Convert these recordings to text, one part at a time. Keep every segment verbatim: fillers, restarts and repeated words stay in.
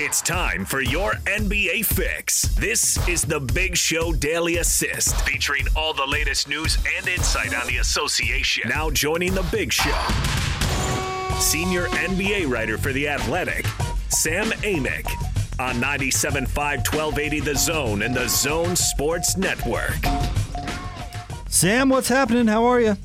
It's time for your N B A fix. This is the Big Show Daily Assist, featuring all the latest news and insight on the association. Now joining the Big Show, senior N B A writer for The Athletic, Sam Amick, on ninety-seven point five, twelve eighty The Zone and The Zone Sports Network. Sam, what's happening? How are you?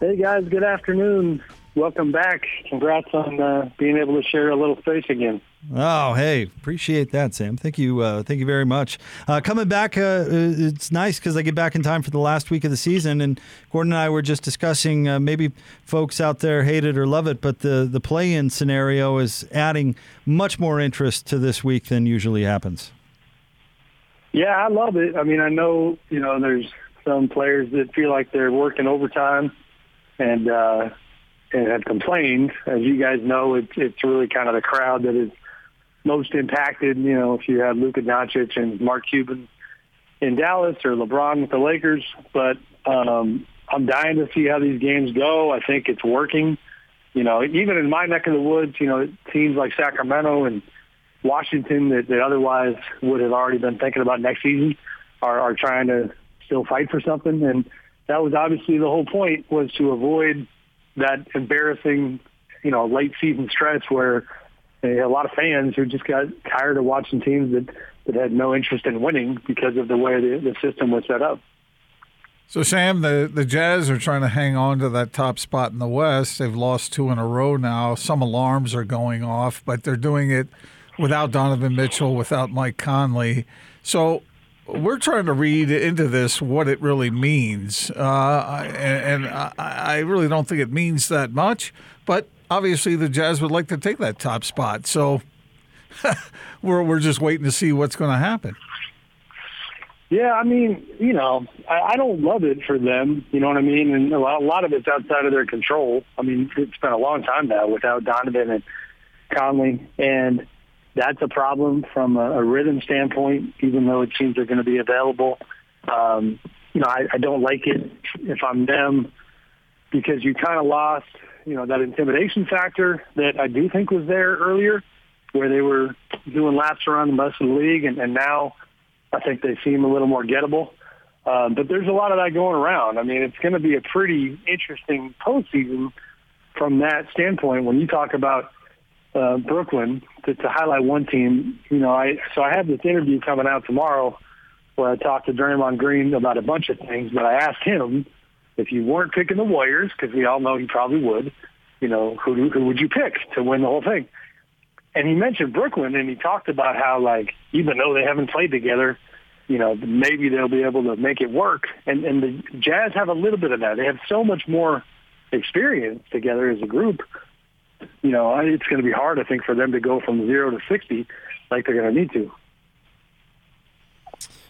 Hey, guys. Good afternoon. Welcome back. Congrats on uh, being able to share a little space again. Oh, hey, appreciate that, Sam. Thank you. Uh, thank you very much. Uh, coming back, uh, it's nice because I get back in time for the last week of the season, and Gordon and I were just discussing uh, maybe folks out there hate it or love it, but the, the play-in scenario is adding much more interest to this week than usually happens. Yeah, I love it. I mean, I know, you know, there's some players that feel like they're working overtime and uh, and have complained. As you guys know, it's, it's really kind of the crowd that is most impacted. You know, if you have Luka Doncic and Mark Cuban in Dallas or LeBron with the Lakers. But um, I'm dying to see how these games go. I think it's working. You know, even in my neck of the woods, you know, teams like Sacramento and Washington that, that otherwise would have already been thinking about next season are, are trying to still fight for something. And that was obviously the whole point, was to avoid that embarrassing, you know, late season stretch where a lot of fans who just got tired of watching teams that, that had no interest in winning because of the way the, the system was set up. So, Sam, the, the Jazz are trying to hang on to that top spot in the West. They've lost two in a row now. Some alarms are going off, but they're doing it without Donovan Mitchell, without Mike Conley. So we're trying to read into this what it really means, uh, and, and I, I really don't think it means that much, but obviously, the Jazz would like to take that top spot, so we're we're just waiting to see what's going to happen. Yeah, I mean, you know, I, I don't love it for them. You know what I mean? And a lot, a lot of it's outside of their control. I mean, it's been a long time now without Donovan and Conley, and that's a problem from a, a rhythm standpoint. Even though it seems they're going to be available, um, you know, I, I don't like it if I'm them, because you kind of lost, you know, that intimidation factor that I do think was there earlier, where they were doing laps around the rest of the league, and, and now I think they seem a little more gettable. Um, but there's a lot of that going around. I mean, it's going to be a pretty interesting postseason from that standpoint. When you talk about uh, Brooklyn, to, to highlight one team, you know, I so I have this interview coming out tomorrow where I talked to Draymond Green about a bunch of things, but I asked him, if you weren't picking the Warriors, because we all know he probably would, you know, who, who would you pick to win the whole thing? And he mentioned Brooklyn, and he talked about how, like, even though they haven't played together, you know, maybe they'll be able to make it work. And, and the Jazz have a little bit of that. They have so much more experience together as a group. You know, it's going to be hard, I think, for them to go from zero to sixty like they're going to need to.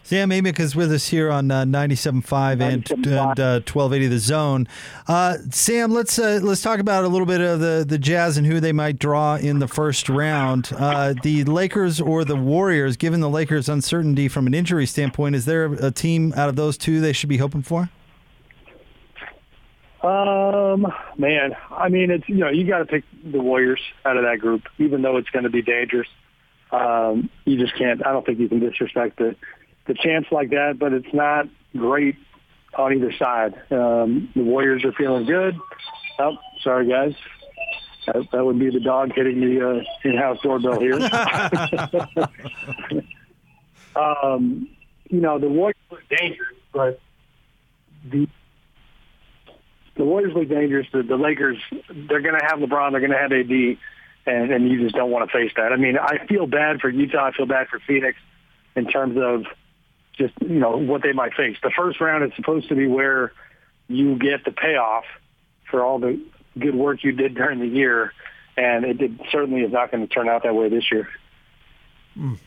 Sam Amick is with us here on uh, ninety-seven point five and, and uh, twelve eighty The Zone. Uh, Sam, let's uh, let's talk about a little bit of the, the Jazz and who they might draw in the first round. Uh, the Lakers or the Warriors, given the Lakers' uncertainty from an injury standpoint, is there a team out of those two they should be hoping for? Um, man, I mean, it's, you know, you got to pick the Warriors out of that group, even though it's going to be dangerous. Um, you just can't. I don't think you can disrespect it. The chance like that, but it's not great on either side. Um, the Warriors are feeling good. Oh, sorry, guys. That, that would be the dog hitting the uh, in-house doorbell here. um, you know, the Warriors look dangerous, but the the Warriors look dangerous. The, the Lakers, they're going to have LeBron. They're going to have A D, and, and you just don't want to face that. I mean, I feel bad for Utah. I feel bad for Phoenix in terms of just, you know, what they might face. The first round is supposed to be where you get the payoff for all the good work you did during the year, and it, it certainly is not going to turn out that way this year. Mm.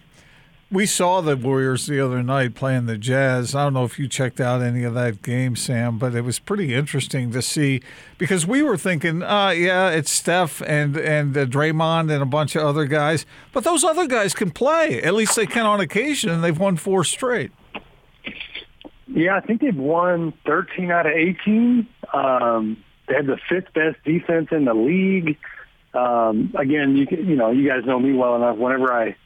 We saw the Warriors the other night playing the Jazz. I don't know if you checked out any of that game, Sam, but it was pretty interesting to see, because we were thinking, uh, yeah, it's Steph and, and uh, Draymond and a bunch of other guys, but those other guys can play. At least they can on occasion, and they've won four straight. Yeah, I think they've won thirteen out of eighteen. Um, they had the fifth best defense in the league. um, again, you can, you know, you guys know me well enough. Whenever I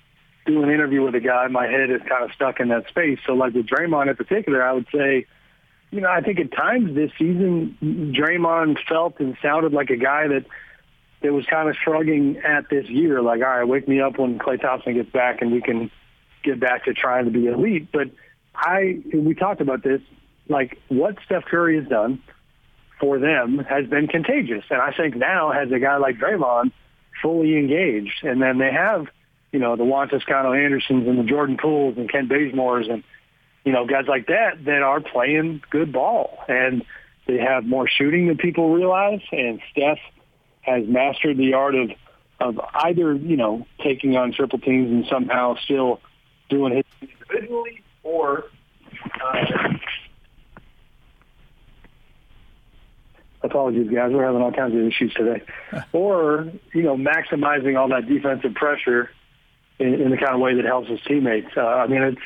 do an interview with a guy, my head is kind of stuck in that space. So, like with Draymond in particular, I would say, you know, I think at times this season, Draymond felt and sounded like a guy that that was kind of shrugging at this year. Like, all right, wake me up when Klay Thompson gets back and we can get back to trying to be elite. But I, we talked about this, like what Steph Curry has done for them has been contagious. And I think now has a guy like Draymond fully engaged. And then they have, you know, the Juan Toscano-Andersons and the Jordan Cools and Ken Bazemores and, you know, guys like that that are playing good ball. And they have more shooting than people realize. And Steph has mastered the art of, of either, you know, taking on triple teams and somehow still doing his individually or uh, apologies, guys. We're having all kinds of issues today. Or, you know, maximizing all that defensive pressure in, in the kind of way that helps his teammates. Uh, I mean, it's,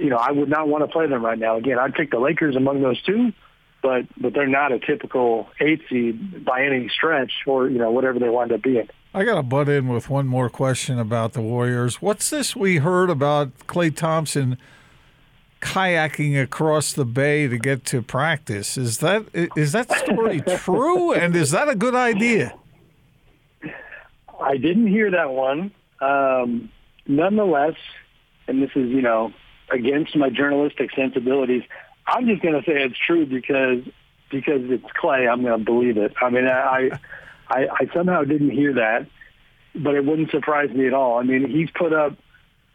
you know, I would not want to play them right now. Again, I'd pick the Lakers among those two, but but they're not a typical eight seed by any stretch or, you know, whatever they wind up being. I got to butt in with one more question about the Warriors. What's this we heard about Klay Thompson kayaking across the bay to get to practice? Is that is that story true, and is that a good idea? I didn't hear that one. Um, nonetheless, and this is, you know, against my journalistic sensibilities, I'm just going to say it's true because because it's Klay. I'm going to believe it. I mean, I, I I somehow didn't hear that, but it wouldn't surprise me at all. I mean, he's put up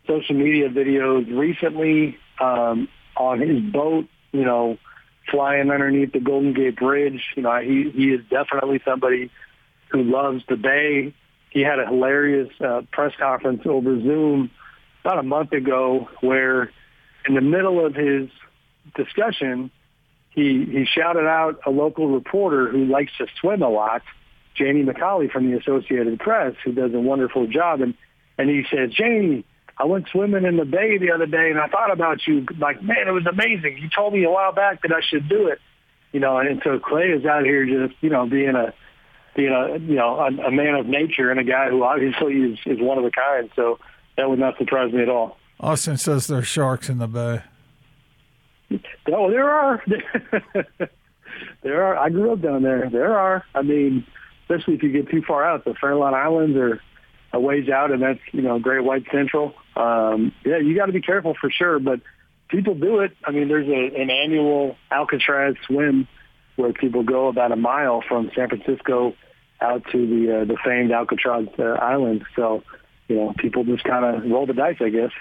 social media videos recently um, on his boat, you know, flying underneath the Golden Gate Bridge. You know, he he is definitely somebody who loves the bay. He had a hilarious uh, press conference over Zoom about a month ago where in the middle of his discussion, he he shouted out a local reporter who likes to swim a lot, Jamie McCauley from the Associated Press, who does a wonderful job, and and he said, Jamie, I went swimming in the bay the other day, and I thought about you. Like, man, it was amazing. You told me a while back that I should do it, you know. And, and so Klay is out here just, you know, being a being a you know a, a man of nature and a guy who obviously is, is one of a kind. So that would not surprise me at all. Austin says there are sharks in the bay. Oh, there are. There are. I grew up down there. There are. I mean, especially if you get too far out, the Farallon Islands are a ways out, and that's, you know, Great White Central. Um, yeah, you got to be careful for sure, but people do it. I mean, there's a, an annual Alcatraz swim where people go about a mile from San Francisco out to the uh, the famed Alcatraz uh, Island. So, you know, people just kind of roll the dice, I guess.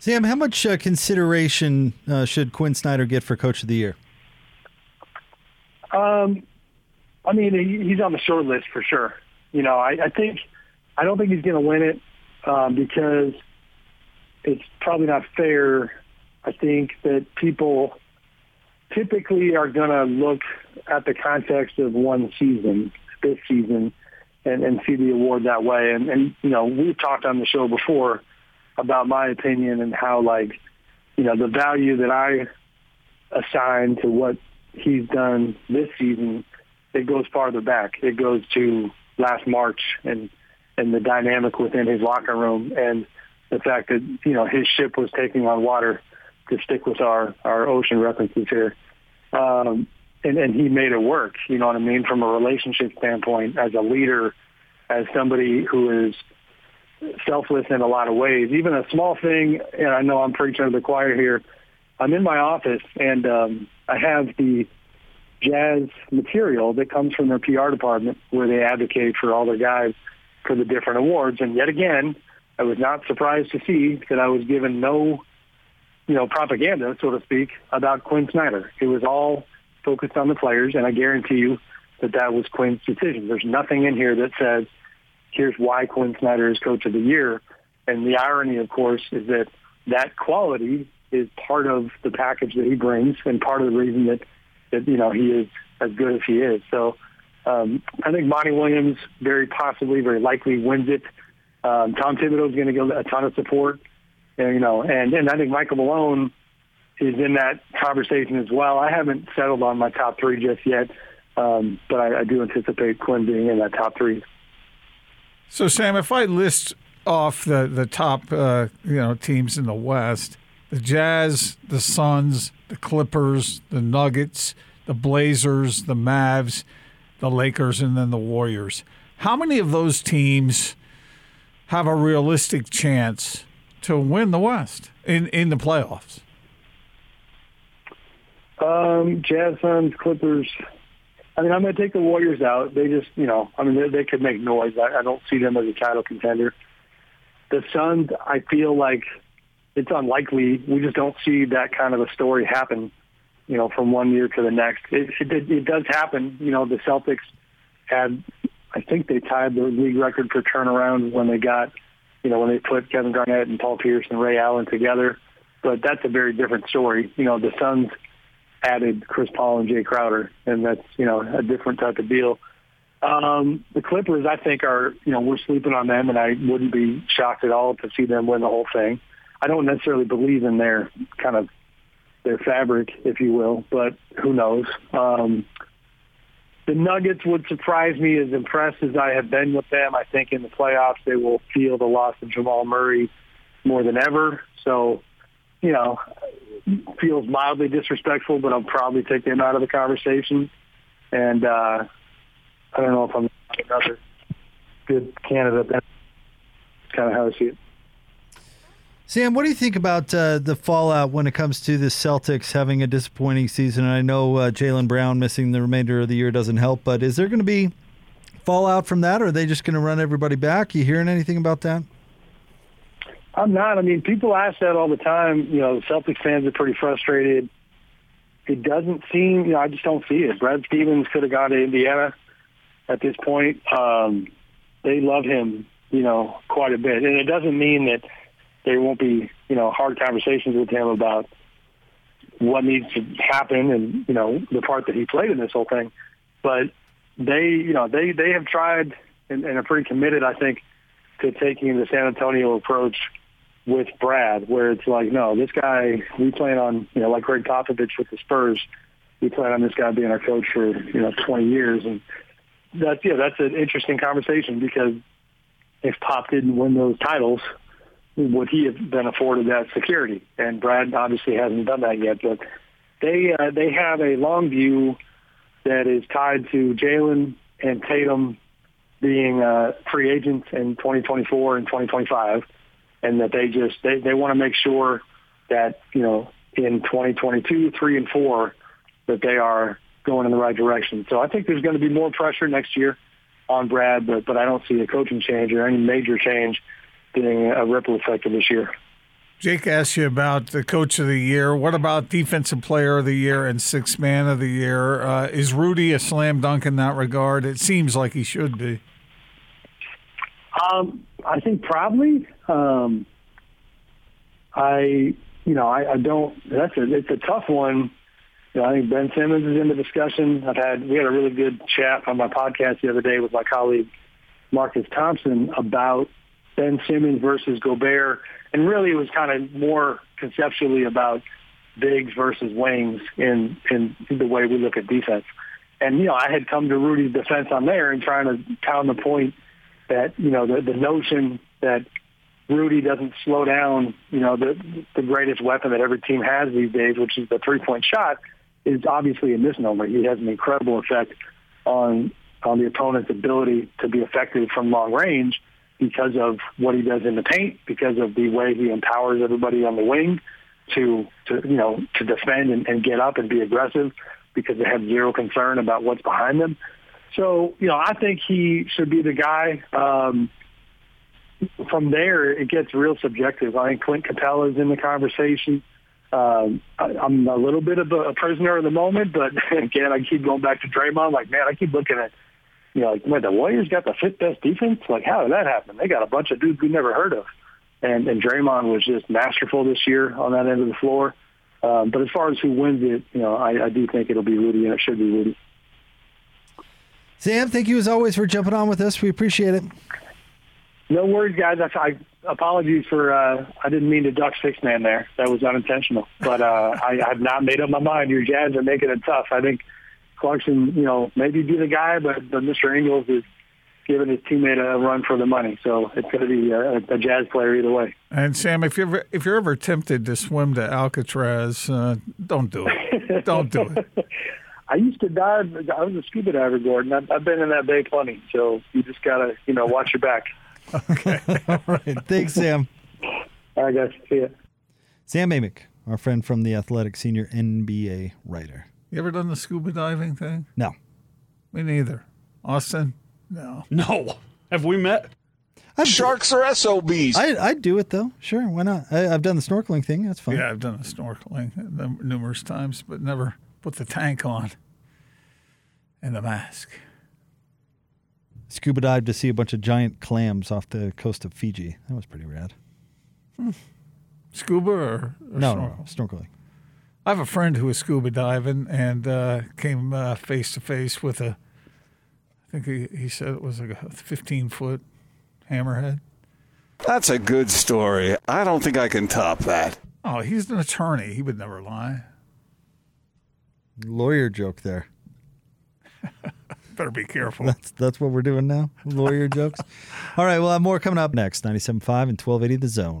Sam, how much uh, consideration uh, should Quinn Snyder get for Coach of the Year? Um, I mean, he's on the short list for sure. You know, I, I think I don't think he's going to win it um, because it's probably not fair. I think that people typically are going to look at the context of one season, this season, and, and see the award that way. And, and you know, we've talked on the show before about my opinion and how, like, you know, the value that I assign to what he's done this season, it goes farther back. It goes to last March and, and the dynamic within his locker room and the fact that, you know, his ship was taking on water, to stick with our, our ocean references here. Um, and, and he made it work, you know what I mean, from a relationship standpoint, as a leader, as somebody who is selfless in a lot of ways. Even a small thing, and I know I'm preaching to the choir here, I'm in my office and um, I have the Jazz material that comes from their P R department where they advocate for all their guys for the different awards. And yet again, I was not surprised to see that I was given no, you know, propaganda, so to speak, about Quinn Snyder. It was all focused on the players, and I guarantee you that that was Quinn's decision. There's nothing in here that says, here's why Quinn Snyder is Coach of the Year. And the irony, of course, is that that quality is part of the package that he brings and part of the reason that, that you know, he is as good as he is. So um, I think Monty Williams very possibly, very likely wins it. Um, Tom Thibodeau is going to get a ton of support, and, you know, and, and I think Michael Malone is in that conversation as well. I haven't settled on my top three just yet, um, but I, I do anticipate Quinn being in that top three. So, Sam, if I list off the the top uh, you know teams in the West, the Jazz, the Suns, the Clippers, the Nuggets, the Blazers, the Mavs, the Lakers, and then the Warriors. How many of those teams have a realistic chance to win the West in, in the playoffs? Um, Jazz, Suns, Clippers. I mean, I'm going to take the Warriors out. They just, you know, I mean, they, they could make noise. I, I don't see them as a title contender. The Suns, I feel like it's unlikely. We just don't see that kind of a story happen, you know, from one year to the next. It, it, it does happen. You know, the Celtics had, I think they tied the league record for turnaround when they got, you know, when they put Kevin Garnett and Paul Pierce and Ray Allen together. But that's a very different story. You know, the Suns added Chris Paul and Jay Crowder, and that's, you know, a different type of deal. Um, the Clippers, I think, are, you know, we're sleeping on them, and I wouldn't be shocked at all to see them win the whole thing. I don't necessarily believe in their kind of their fabric, if you will, but who knows? Um, the Nuggets would surprise me, as impressed as I have been with them. I think in the playoffs they will feel the loss of Jamal Murray more than ever. So, you know, feels mildly disrespectful, but I'll probably take them out of the conversation. And uh, I don't know if I'm another good candidate. That's kind of how I see it. Sam, what do you think about uh, the fallout when it comes to the Celtics having a disappointing season? And I know uh, Jaylen Brown missing the remainder of the year doesn't help, but is there going to be fallout from that, or are they just going to run everybody back? You hearing anything about that? I'm not. I mean, people ask that all the time. You know, Celtics fans are pretty frustrated. It doesn't seem, you know, I just don't see it. Brad Stevens could have gone to Indiana at this point. Um, they love him, you know, quite a bit. And it doesn't mean that there won't be, you know, hard conversations with him about what needs to happen and, you know, the part that he played in this whole thing. But they, you know, they, they have tried and, and are pretty committed, I think, to taking the San Antonio approach with Brad, where it's like, no, this guy, we plan on, you know, like Greg Popovich with the Spurs, we plan on this guy being our coach for, you know, twenty years. And that's, yeah, that's an interesting conversation, because if Pop didn't win those titles, would he have been afforded that security? And Brad obviously hasn't done that yet, but they uh, they have a long view that is tied to Jaylen and Tatum being uh, free agents in twenty twenty-four and twenty twenty-five, and that they just they, they want to make sure that, you know, in twenty twenty-two, three, and four that they are going in the right direction. So I think there's going to be more pressure next year on Brad, but but I don't see a coaching change or any major change being a ripple effect of this year. Jake asked you about the coach of the year. What about defensive player of the year and sixth man of the year? Uh, is Rudy a slam dunk in that regard? It seems like he should be. Um, I think probably. Um, I, you know, I, I don't. That's a, it's a tough one. You know, I think Ben Simmons is in the discussion. I've had we had a really good chat on my podcast the other day with my colleague Mark Thompson about Ben Simmons versus Gobert, and really it was kind of more conceptually about bigs versus wings in, in the way we look at defense. And, you know, I had come to Rudy's defense on there and trying to pound the point that, you know, the, the notion that Rudy doesn't slow down, you know, the, the greatest weapon that every team has these days, which is the three-point shot, is obviously a misnomer. He has an incredible effect on on the opponent's ability to be effective from long range, because of what he does in the paint, because of the way he empowers everybody on the wing to, to you know, to defend and, and get up and be aggressive, because they have zero concern about what's behind them. So, you know, I think he should be the guy. Um, from there, it gets real subjective. I think Clint Capella is in the conversation. Um, I, I'm a little bit of a, a prisoner of the moment, but again, I keep going back to Draymond. Like, man, I keep looking at, you know, like, man, the Warriors got the fifth best defense? Like, how did that happen? They got a bunch of dudes we never heard of. And and Draymond was just masterful this year on that end of the floor. Um, but as far as who wins it, you know, I, I do think it'll be Rudy, and it should be Rudy. Sam, thank you as always for jumping on with us. We appreciate it. No worries, guys. I, I apologies for uh, I didn't mean to duck six man there. That was unintentional. But uh, I have not made up my mind. Your Jazz are making it tough. I think Clarkson, you know, maybe be the guy, but, but Mister Ingles is giving his teammate a run for the money. So it's going to be a, a Jazz player either way. And, Sam, if you're ever, if you're ever tempted to swim to Alcatraz, uh, don't do it. Don't do it. I used to dive. I was a scuba diver, Gordon. I've, I've been in that bay plenty. So you just got to, you know, watch your back. Okay. All right. Thanks, Sam. All right, guys. See ya. Sam Amick, our friend from The Athletic, senior N B A writer. You ever done the scuba diving thing? No. Me neither. Austin? No. No. Have we met? I've Sharks do- are S O Bs. I, I'd do it, though. Sure, why not? I, I've done the snorkeling thing. That's fun. Yeah, I've done the snorkeling numerous times, but never put the tank on and the mask. Scuba dived to see a bunch of giant clams off the coast of Fiji. That was pretty rad. Hmm. Scuba or, or no, snorkeling? No, snorkeling. I have a friend who was scuba diving and uh, came uh, face to face with a, I think he, he said it was like a fifteen-foot hammerhead. That's a good story. I don't think I can top that. Oh, he's an attorney. He would never lie. Lawyer joke there. Better be careful. That's that's what we're doing now, lawyer jokes. All right, we'll have more coming up next, ninety-seven point five and twelve eighty The Zone.